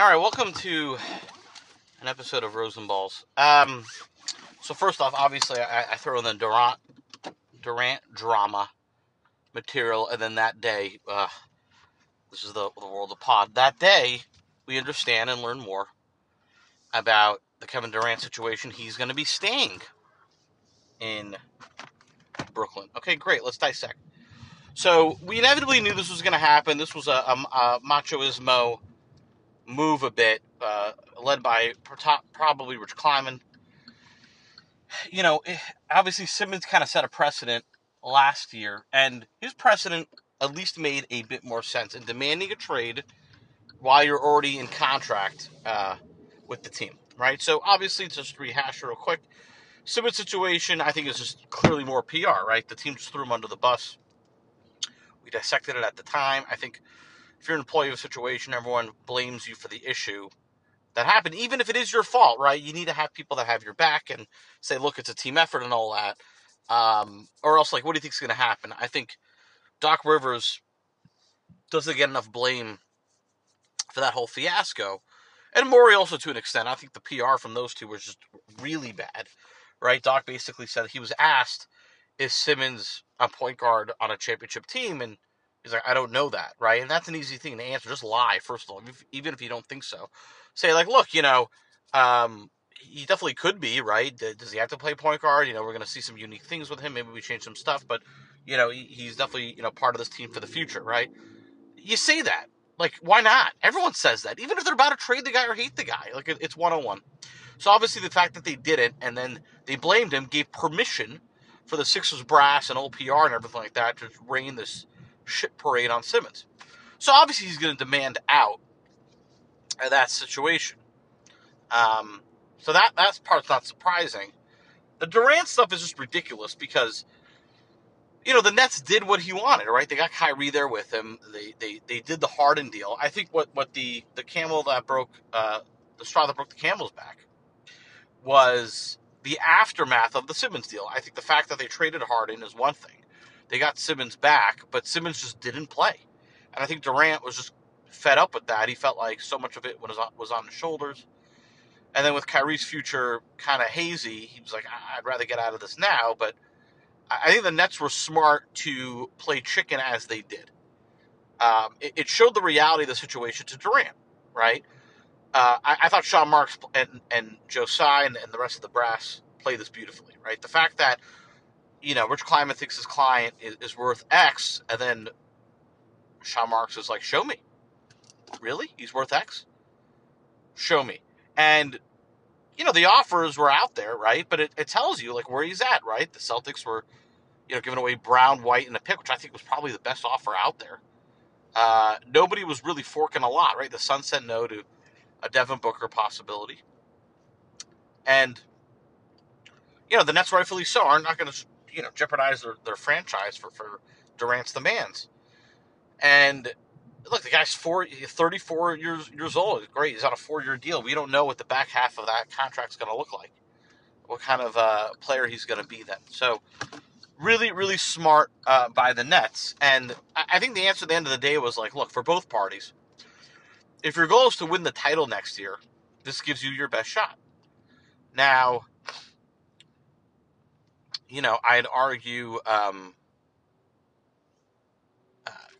All right, welcome to an episode of Rosenballs. So first off, obviously, I throw in the Durant drama material, and then that day, this is the world of pod. That day, we understand and learn more about the Kevin Durant situation. He's going to be staying in Brooklyn. Okay, great. Let's dissect. So we inevitably knew this was going to happen. This was a machoismo move a bit, led by probably Rich Kleiman. You know, obviously Simmons kind of set a precedent last year, and his precedent at least made a bit more sense in demanding a trade while you're already in contract with the team, right? So obviously, just rehash real quick, Simmons' situation, I think, is just clearly more PR, right? The team just threw him under the bus. We dissected it at the time. I think if you're an employee of a situation, everyone blames you for the issue that happened, even if it is your fault, right? You need to have people that have your back and say, look, it's a team effort and all that. Or else, like, what do you think is going to happen? I think Doc Rivers doesn't get enough blame for that whole fiasco. And Morey also, to an extent. I think the PR from those two was just really bad, right? Doc basically said he was asked, is Simmons a point guard on a championship team? And he's like, I don't know that, right? And that's an easy thing to answer. Just lie, first of all, even if you don't think so. Say, like, look, you know, he definitely could be, right? Does he have to play point guard? You know, we're going to see some unique things with him. Maybe we change some stuff. But, you know, he's definitely, you know, part of this team for the future, right? You say that. Like, why not? Everyone says that. Even if they're about to trade the guy or hate the guy. Like, it's 101. So, obviously, the fact that they didn't and then they blamed him gave permission for the Sixers brass and old PR and everything like that to rain this shit parade on Simmons. So obviously he's going to demand out of that situation. So that part's not surprising. The Durant stuff is just ridiculous because, you know, the Nets did what he wanted, right? They got Kyrie there with him. They did the Harden deal. I think what the camel that broke, the straw that broke the camel's back was the aftermath of the Simmons deal. I think the fact that they traded Harden is one thing. They got Simmons back, but Simmons just didn't play. And I think Durant was just fed up with that. He felt like so much of it was on his shoulders. And then with Kyrie's future kind of hazy, he was like, I'd rather get out of this now. But I think the Nets were smart to play chicken as they did. It showed the reality of the situation to Durant, right? I thought Sean Marks and Joe Tsai and the rest of the brass played this beautifully, right? The fact that, you know, Rich Kleiman thinks his client is worth X, and then Sean Marks is like, show me. Really? He's worth X? Show me. And, you know, the offers were out there, right? But it tells you, like, where he's at, right? The Celtics were, you know, giving away Brown, White, and a pick, which I think was probably the best offer out there. Nobody was really forking a lot, right? The Suns said no to a Devin Booker possibility. And, you know, the Nets rightfully so are not going to, you know, jeopardize their franchise for Durant's demands. And, look, the guy's 34 years old. Great, he's on a 4-year deal. We don't know what the back half of that contract's going to look like, what kind of player he's going to be then. So, really, really smart by the Nets. And I think the answer at the end of the day was like, look, for both parties, if your goal is to win the title next year, this gives you your best shot. Now, you know, I'd argue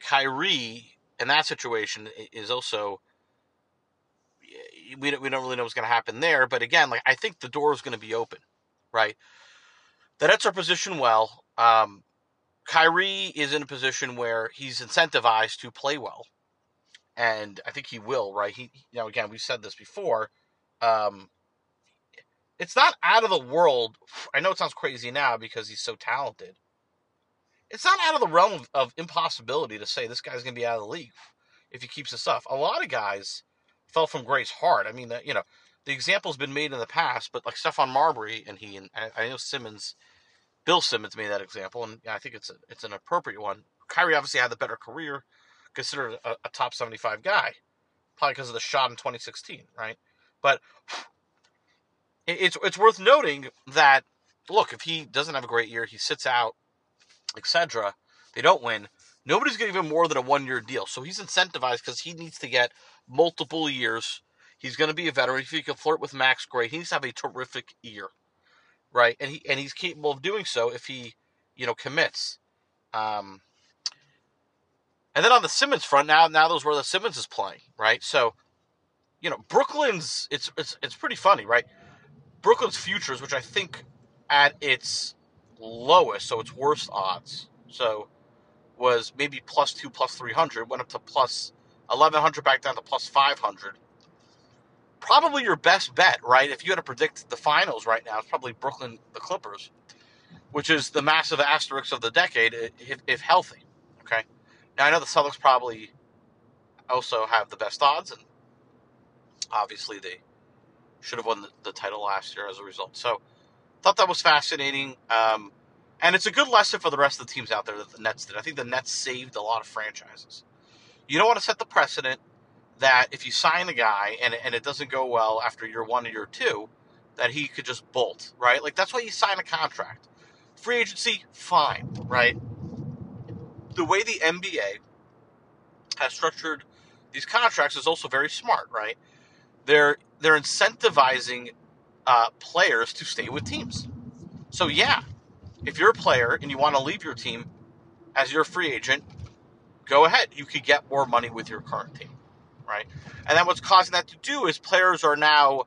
Kyrie in that situation is also, we don't really know what's going to happen there. But again, like, I think the door is going to be open, right? The Nets are positioned well. Kyrie is in a position where he's incentivized to play well, and I think he will, right? He, you know, again, we've said this before. It's not out of the world. I know it sounds crazy now because he's so talented. It's not out of the realm of impossibility to say this guy's going to be out of the league if he keeps this up. A lot of guys fell from grace hard. I mean, you know, the example's been made in the past, but like Stephon Marbury and I know Simmons, Bill Simmons made that example, and I think it's an appropriate one. Kyrie obviously had the better career, considered a top 75 guy, probably because of the shot in 2016, right? But it's worth noting that, look, if he doesn't have a great year, he sits out, etc., they don't win, Nobody's going to give him more than a one-year deal. So he's incentivized because he needs to get multiple years. He's going to be a veteran. If he can flirt with max, great. He needs to have a terrific year, right? And he's capable of doing so if he, commits. And then on the Simmons front, now those where the Simmons is playing, right? So, Brooklyn's it's pretty funny, right? Brooklyn's futures, which I think at its lowest, so its worst odds, so was maybe +2, +300, went up to +1,100, back down to +500. Probably your best bet, right? If you had to predict the finals right now, it's probably Brooklyn, the Clippers, which is the massive asterisk of the decade, if healthy, okay? Now, I know the Celtics probably also have the best odds, and obviously they should have won the title last year as a result. So, thought that was fascinating, and it's a good lesson for the rest of the teams out there that the Nets did. I think the Nets saved a lot of franchises. You don't want to set the precedent that if you sign a guy and it doesn't go well after year one or year two, that he could just bolt, right? Like, that's why you sign a contract. Free agency, fine, right? The way the NBA has structured these contracts is also very smart, right? They're incentivizing players to stay with teams. So, yeah, if you're a player and you want to leave your team as your free agent, go ahead. You could get more money with your current team, right? And then what's causing that to do is players are now,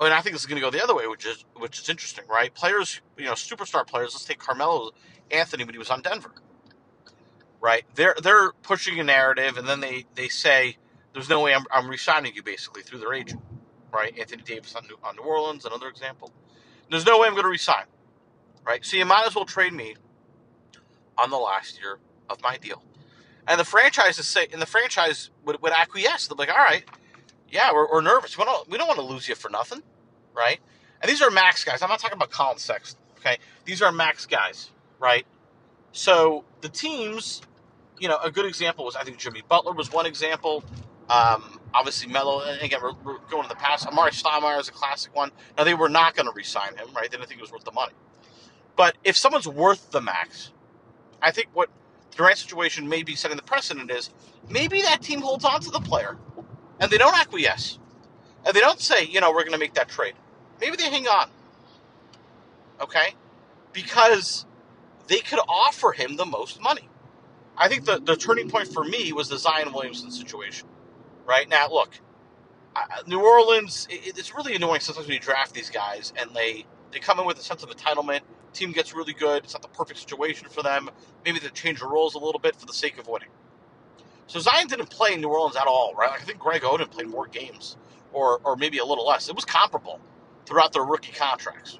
and I think this is going to go the other way, which is interesting, right? Players, superstar players, let's take Carmelo Anthony when he was on Denver, right? They're pushing a narrative, and then they say, there's no way I'm re-signing you, basically, through their agent, right? Anthony Davis on New Orleans, another example. There's no way I'm going to re-sign, right? So you might as well trade me on the last year of my deal. And the franchise would acquiesce. They're like, all right, yeah, we're nervous. We don't want to lose you for nothing, right? And these are max guys. I'm not talking about Colin Sexton, okay? These are max guys, right? So the teams, a good example was, I think Jimmy Butler was one example. Obviously, Melo, and again, we're going to the past. Amari Stoudemire is a classic one. Now, they were not going to re-sign him, right? They didn't think it was worth the money. But if someone's worth the max, I think what Durant's situation may be setting the precedent is maybe that team holds on to the player and they don't acquiesce and they don't say, we're going to make that trade. Maybe they hang on, okay? Because they could offer him the most money. I think the turning point for me was the Zion Williamson situation, right? Now, look, New Orleans, it's really annoying sometimes when you draft these guys and they come in with a sense of entitlement. Team gets really good. It's not the perfect situation for them. Maybe they change the roles a little bit for the sake of winning. So Zion didn't play in New Orleans at all, right? I think Greg Oden played more games or maybe a little less. It was comparable throughout their rookie contracts.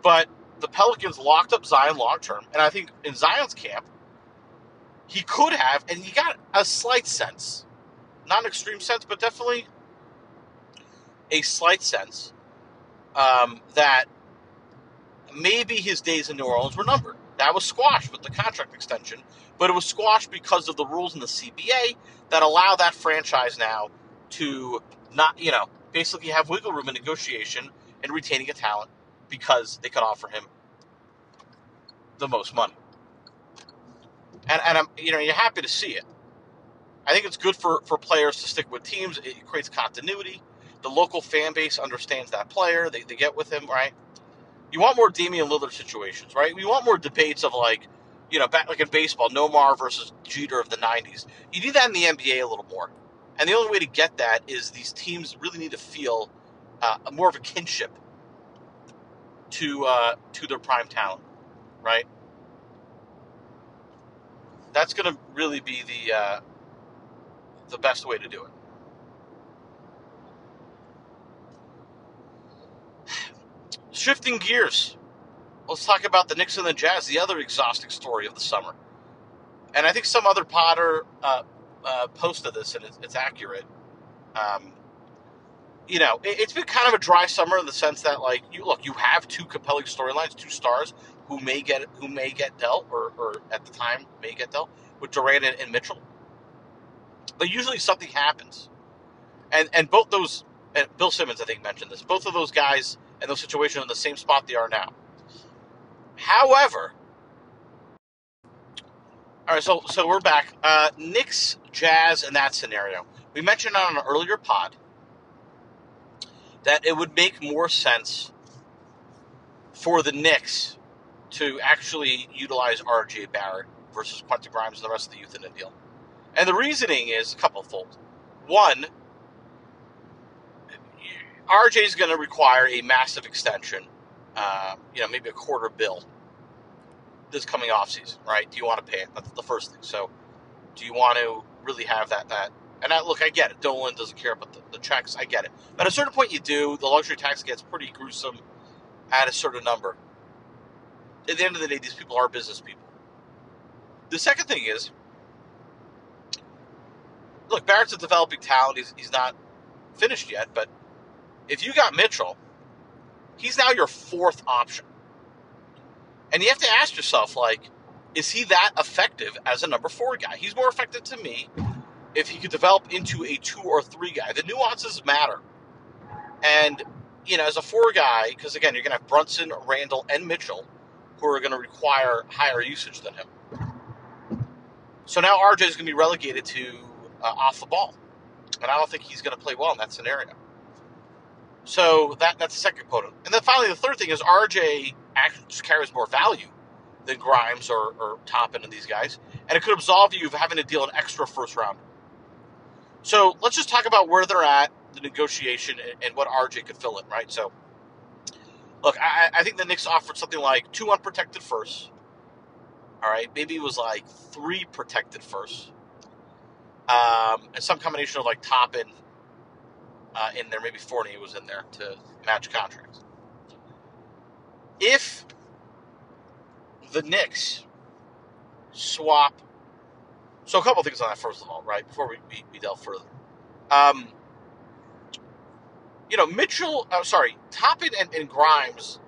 But the Pelicans locked up Zion long-term, and I think in Zion's camp, he could have, and he got a slight sense, not an extreme sense, but definitely a slight sense that maybe his days in New Orleans were numbered. That was squashed with the contract extension, but it was squashed because of the rules in the CBA that allow that franchise now to not, basically have wiggle room in negotiation and retaining a talent because they could offer him the most money. And I'm, you're happy to see it. I think it's good for players to stick with teams. It creates continuity. The local fan base understands that player. They get with him, right? You want more Damian Lillard situations, right? We want more debates of back like in baseball, Nomar versus Jeter of the 90s. You need that in the NBA a little more. And the only way to get that is these teams really need to feel more of a kinship to their prime talent, right? That's going to really be the best way to do it. Shifting gears, let's talk about the Knicks and the Jazz, the other exhausting story of the summer. And I think some other Potter posted this, and it's accurate. It's been kind of a dry summer in the sense that, you have two compelling storylines, two stars who may get dealt, or at the time may get dealt, with Durant and Mitchell. But usually something happens, and both those, and Bill Simmons I think mentioned this, both of those guys. And those situations are in the same spot they are now. However, All right, so we're back. Knicks, Jazz, and that scenario. We mentioned on an earlier pod that it would make more sense for the Knicks to actually utilize R.J. Barrett versus Quentin Grimes and the rest of the youth in the deal. And the reasoning is a couple-fold. One, R.J. is going to require a massive extension, maybe a quarter bill this coming offseason, right? Do you want to pay it? That's the first thing. So do you want to really have that? And I get it. Dolan doesn't care about the checks. I get it. But at a certain point you do. The luxury tax gets pretty gruesome at a certain number. At the end of the day, these people are business people. The second thing is, look, Barrett's a developing talent. He's not finished yet. But if you got Mitchell, he's now your fourth option. And you have to ask yourself, is he that effective as a number four guy? He's more effective to me if he could develop into a 2 or 3 guy. The nuances matter. And, as a 4 guy, because, again, you're going to have Brunson, Randle, and Mitchell, who are going to require higher usage than him. So now RJ is going to be relegated to off the ball. And I don't think he's going to play well in that scenario. So that's the second quota. And then finally, the third thing is RJ actually just carries more value than Grimes or Toppin and these guys. And it could absolve you of having to deal an extra first round. So let's just talk about where they're at, the negotiation, and what RJ could fill in, right? So, look, I think the Knicks offered something like 2 unprotected firsts. All right? Maybe it was 3 protected firsts. And some combination of Toppin in there. Maybe Fournier was in there to match contracts. If the Knicks swap... So a couple things on that, first of all, right, before we delve further. Toppin and Grimes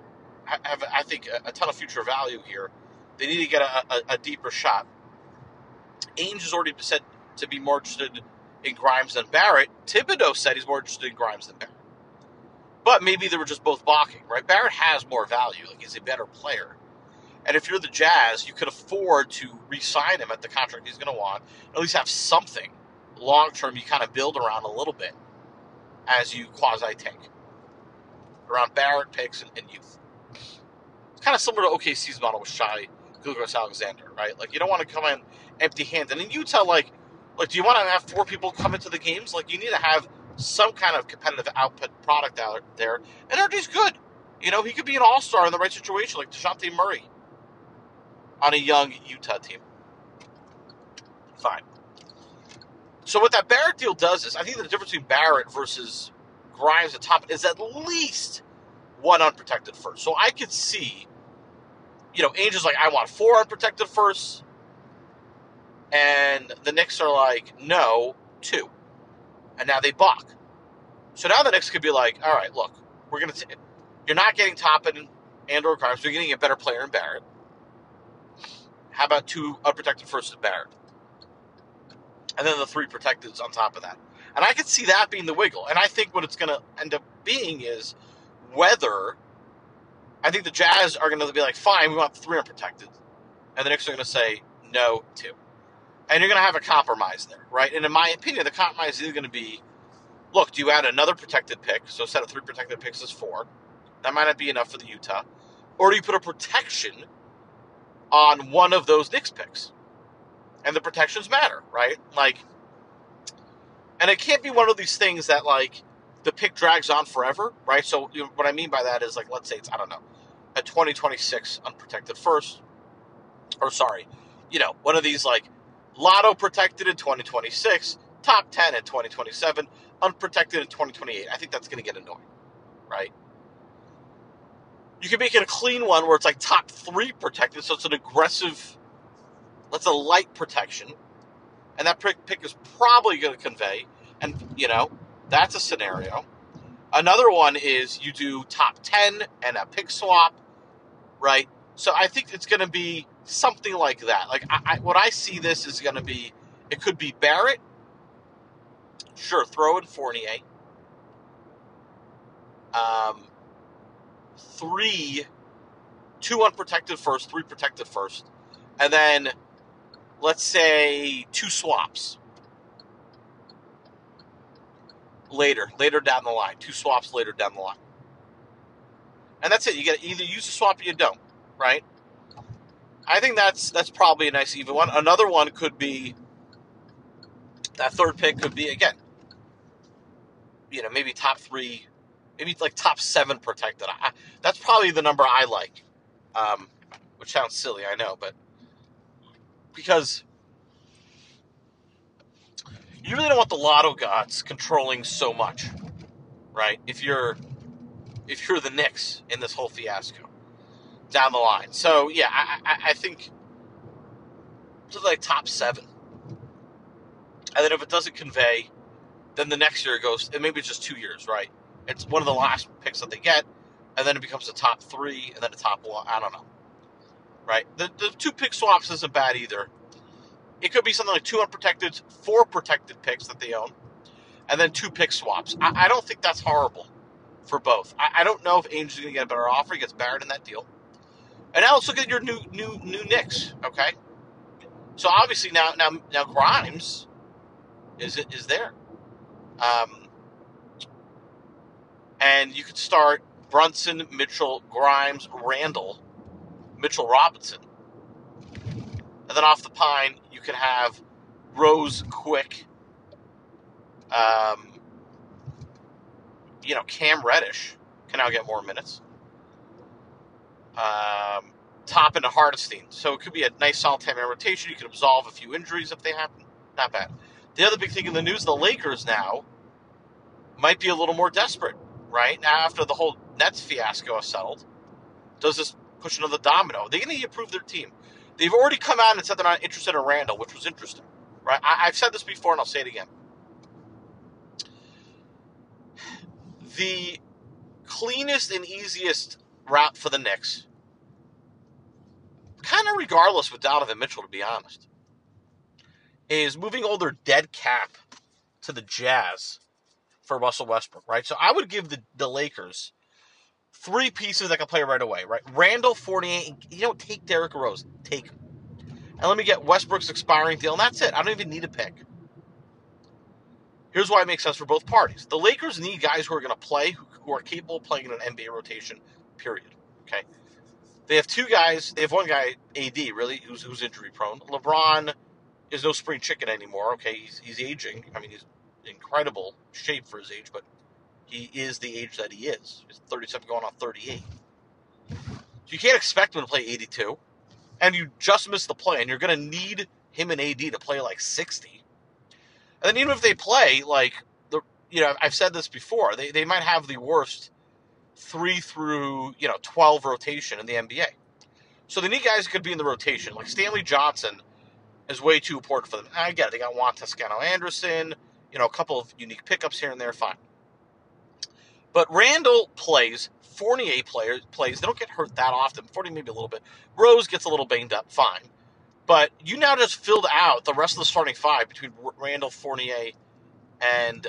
have, I think, a ton of future value here. They need to get a deeper shot. Ainge has already said to be more interested in Grimes than Barrett. Thibodeau said he's more interested in Grimes than Barrett. But maybe they were just both balking, right? Barrett has more value. He's a better player. And if you're the Jazz, you could afford to re-sign him at the contract he's going to want, at least have something long-term you kind of build around a little bit as you quasi-tank around Barrett, picks, and youth. It's kind of similar to OKC's model with Shai Gilgeous-Alexander, right? You don't want to come in empty-handed. And in Utah, do you want to have 4 people come into the games? You need to have some kind of competitive output product out there. And RJ's good. He could be an all-star in the right situation, like DeJounte Murray on a young Utah team. Fine. So what that Barrett deal does is, I think the difference between Barrett versus Grimes and Toppin is at least 1 unprotected first. So I could see, Ainge is I want 4 unprotected firsts. And the Knicks are no, 2. And now they balk. So now the Knicks could be all right, look, we're going to you're not getting Toppin and or Grimes. You're getting a better player in Barrett. How about 2 unprotected firsts in Barrett? And then the 3 protecteds on top of that. And I could see that being the wiggle. And I think what it's going to end up being is whether I think the Jazz are going to be fine, we want 3 unprotected. And the Knicks are going to say, no, 2. And you're going to have a compromise there, right? And in my opinion, the compromise is going to be, look, do you add another protected pick? So instead of 3 protected picks, it's 4. That might not be enough for the Utah. Or do you put a protection on one of those Knicks picks? And the protections matter, right? And it can't be one of these things that, the pick drags on forever, right? So what I mean by that is, let's say it's, I don't know, a 2026 unprotected first, or sorry, one of these, lotto protected in 2026, top 10 in 2027, unprotected in 2028. I think that's going to get annoying, right? You can make it a clean one where it's top 3 protected, so it's an aggressive, that's a light protection, and that pick is probably going to convey, and, that's a scenario. Another one is you do top 10 and a pick swap, right? So I think it's going to be something like that. What I see this is going to be, it could be Barrett, sure, throw in Fournier, 3, 2 unprotected first, 3 protected first, and then let's say, two swaps later down the line. Two swaps later down the line. And that's it. You got to either use a swap or you don't, right? I think that's probably a nice even one. Another one could be, that third pick could be, again, you know, maybe top three, maybe like top seven protected. That's probably the number I like, which sounds silly, I know, but because you really don't want the lotto gods controlling so much, right? If you're the Knicks in this whole fiasco down the line. So, yeah, I think like top seven. And then if it doesn't convey, then the next year it goes, and maybe it's just 2 years, right? It's one of the last picks that they get, and then it becomes a top three, and then a top one. I don't know, right? The two pick swaps isn't bad either. It could be something like two unprotected, four protected picks that they own, and then two pick swaps. I don't think that's horrible for both. I don't know if Ainge is going to get a better offer. He gets Barrett in that deal. And now let's look at your new Knicks, okay? So obviously now Grimes is there. And you could start Brunson, Mitchell, Grimes, Randle, Mitchell Robinson. And then off the pine, you could have Rose, Quick, Cam Reddish can now get more minutes. Toppin to Hartenstein. So it could be a nice solid time rotation. You could absolve a few injuries if they happen. Not bad. The other big thing in the news, the Lakers now might be a little more desperate, right? Now after the whole Nets fiasco has settled, does this push another domino? They need to improve their team. They've already come out and said they're not interested in Randle, which was interesting, right? I've said this before, and I'll say it again. The cleanest and easiest route for the Knicks, kind of regardless with Donovan Mitchell, to be honest, is moving all their dead cap to the Jazz for Russell Westbrook, right? So I would give the Lakers three pieces that can play right away, right? Randle, Fournier, take Derrick Rose. Take him. And let me get Westbrook's expiring deal, and that's it. I don't even need a pick. Here's why it makes sense for both parties. The Lakers need guys who are going to play, who are capable of playing in an NBA rotation, period. Okay? They have two guys. They have one guy, AD, really, who's injury-prone. LeBron is no spring chicken anymore, okay? He's aging. I mean, he's in incredible shape for his age, but he is the age that he is. He's 37 going on 38. So you can't expect him to play 82, and you just missed the play, and you're going to need him and AD to play like 60. And then even if they play, I've said this before, they might have the worst 3 through, 12 rotation in the NBA. So they need guys who could be in the rotation. Like Stanley Johnson is way too important for them. I get it. They got Juan Toscano-Anderson, a couple of unique pickups here and there, fine. But Randle plays, Fournier plays. They don't get hurt that often. Fournier maybe a little bit. Rose gets a little banged up, fine. But you now just filled out the rest of the starting five between Randle, Fournier, and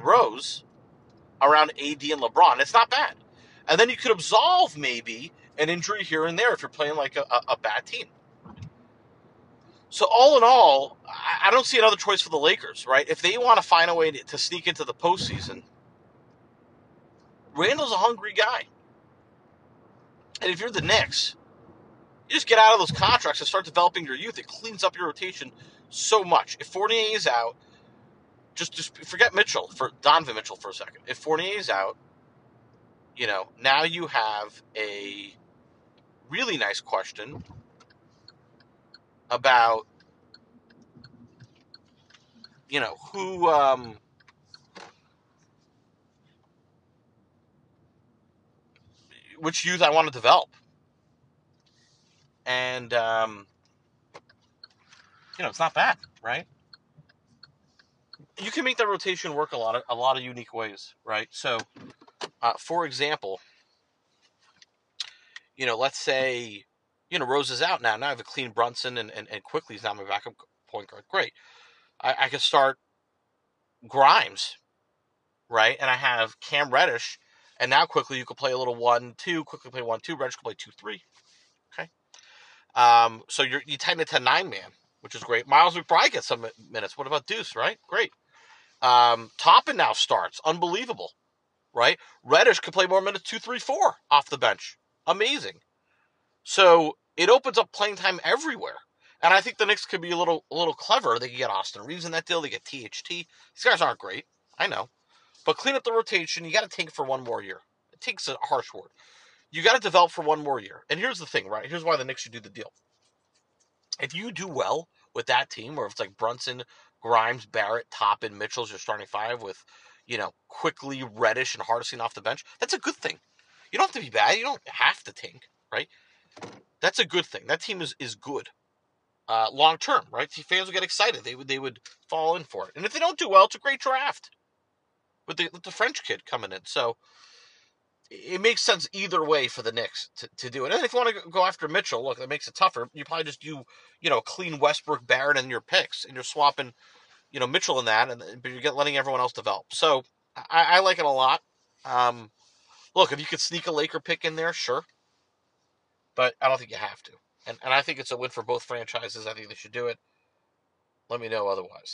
Rose around AD and LeBron. It's not bad. And then you could absolve maybe an injury here and there if you're playing like a bad team. So all in all, I don't see another choice for the Lakers, right? If they want to find a way to sneak into the postseason, Randle's a hungry guy. And if you're the Knicks, you just get out of those contracts and start developing your youth. It cleans up your rotation so much. If Fournier is out, just forget Mitchell, for Donovan Mitchell for a second. If Fournier is out, now you have a really nice question about, which youth I want to develop. And, it's not bad, right? You can make that rotation work a lot of unique ways, right? So, for example, let's say, Rose is out now. Now I have a clean Brunson and Quickley's now my backup point guard. Great. I could start Grimes, right? And I have Cam Reddish. And now Quickley, you could play a little 1-2. Quickley play 1-2. Reddish could play 2-3. So you tighten it to 9-man, which is great. Miles McBride gets some minutes. What about Deuce, right? Great. Toppin now starts. Unbelievable, right? Reddish could play more minutes 2, 3, 4 off the bench. Amazing. So it opens up playing time everywhere. And I think the Knicks could be a little clever. They could get Austin Reeves in that deal. They get THT. These guys aren't great. I know. But clean up the rotation. You got to tank for one more year. It takes a harsh word. You got to develop for one more year. And here's the thing, right? Here's why the Knicks should do the deal. If you do well with that team, or if it's like Brunson, Grimes, Barrett, Toppin, Mitchell's your starting five with, Quickley, Reddish, and Hardesty off the bench, that's a good thing. You don't have to be bad. You don't have to tank, right? That's a good thing. That team is good. Long-term, right? See, fans would get excited. They would fall in for it. And if they don't do well, it's a great draft with the French kid coming in. So it makes sense either way for the Knicks to do it. And if you want to go after Mitchell, look, that makes it tougher. You probably just do, clean Westbrook, Barrett, and your picks, and you're swapping, Mitchell in that, but you're letting everyone else develop. So I like it a lot. Look, if you could sneak a Laker pick in there, sure. But I don't think you have to. And I think it's a win for both franchises. I think they should do it. Let me know otherwise.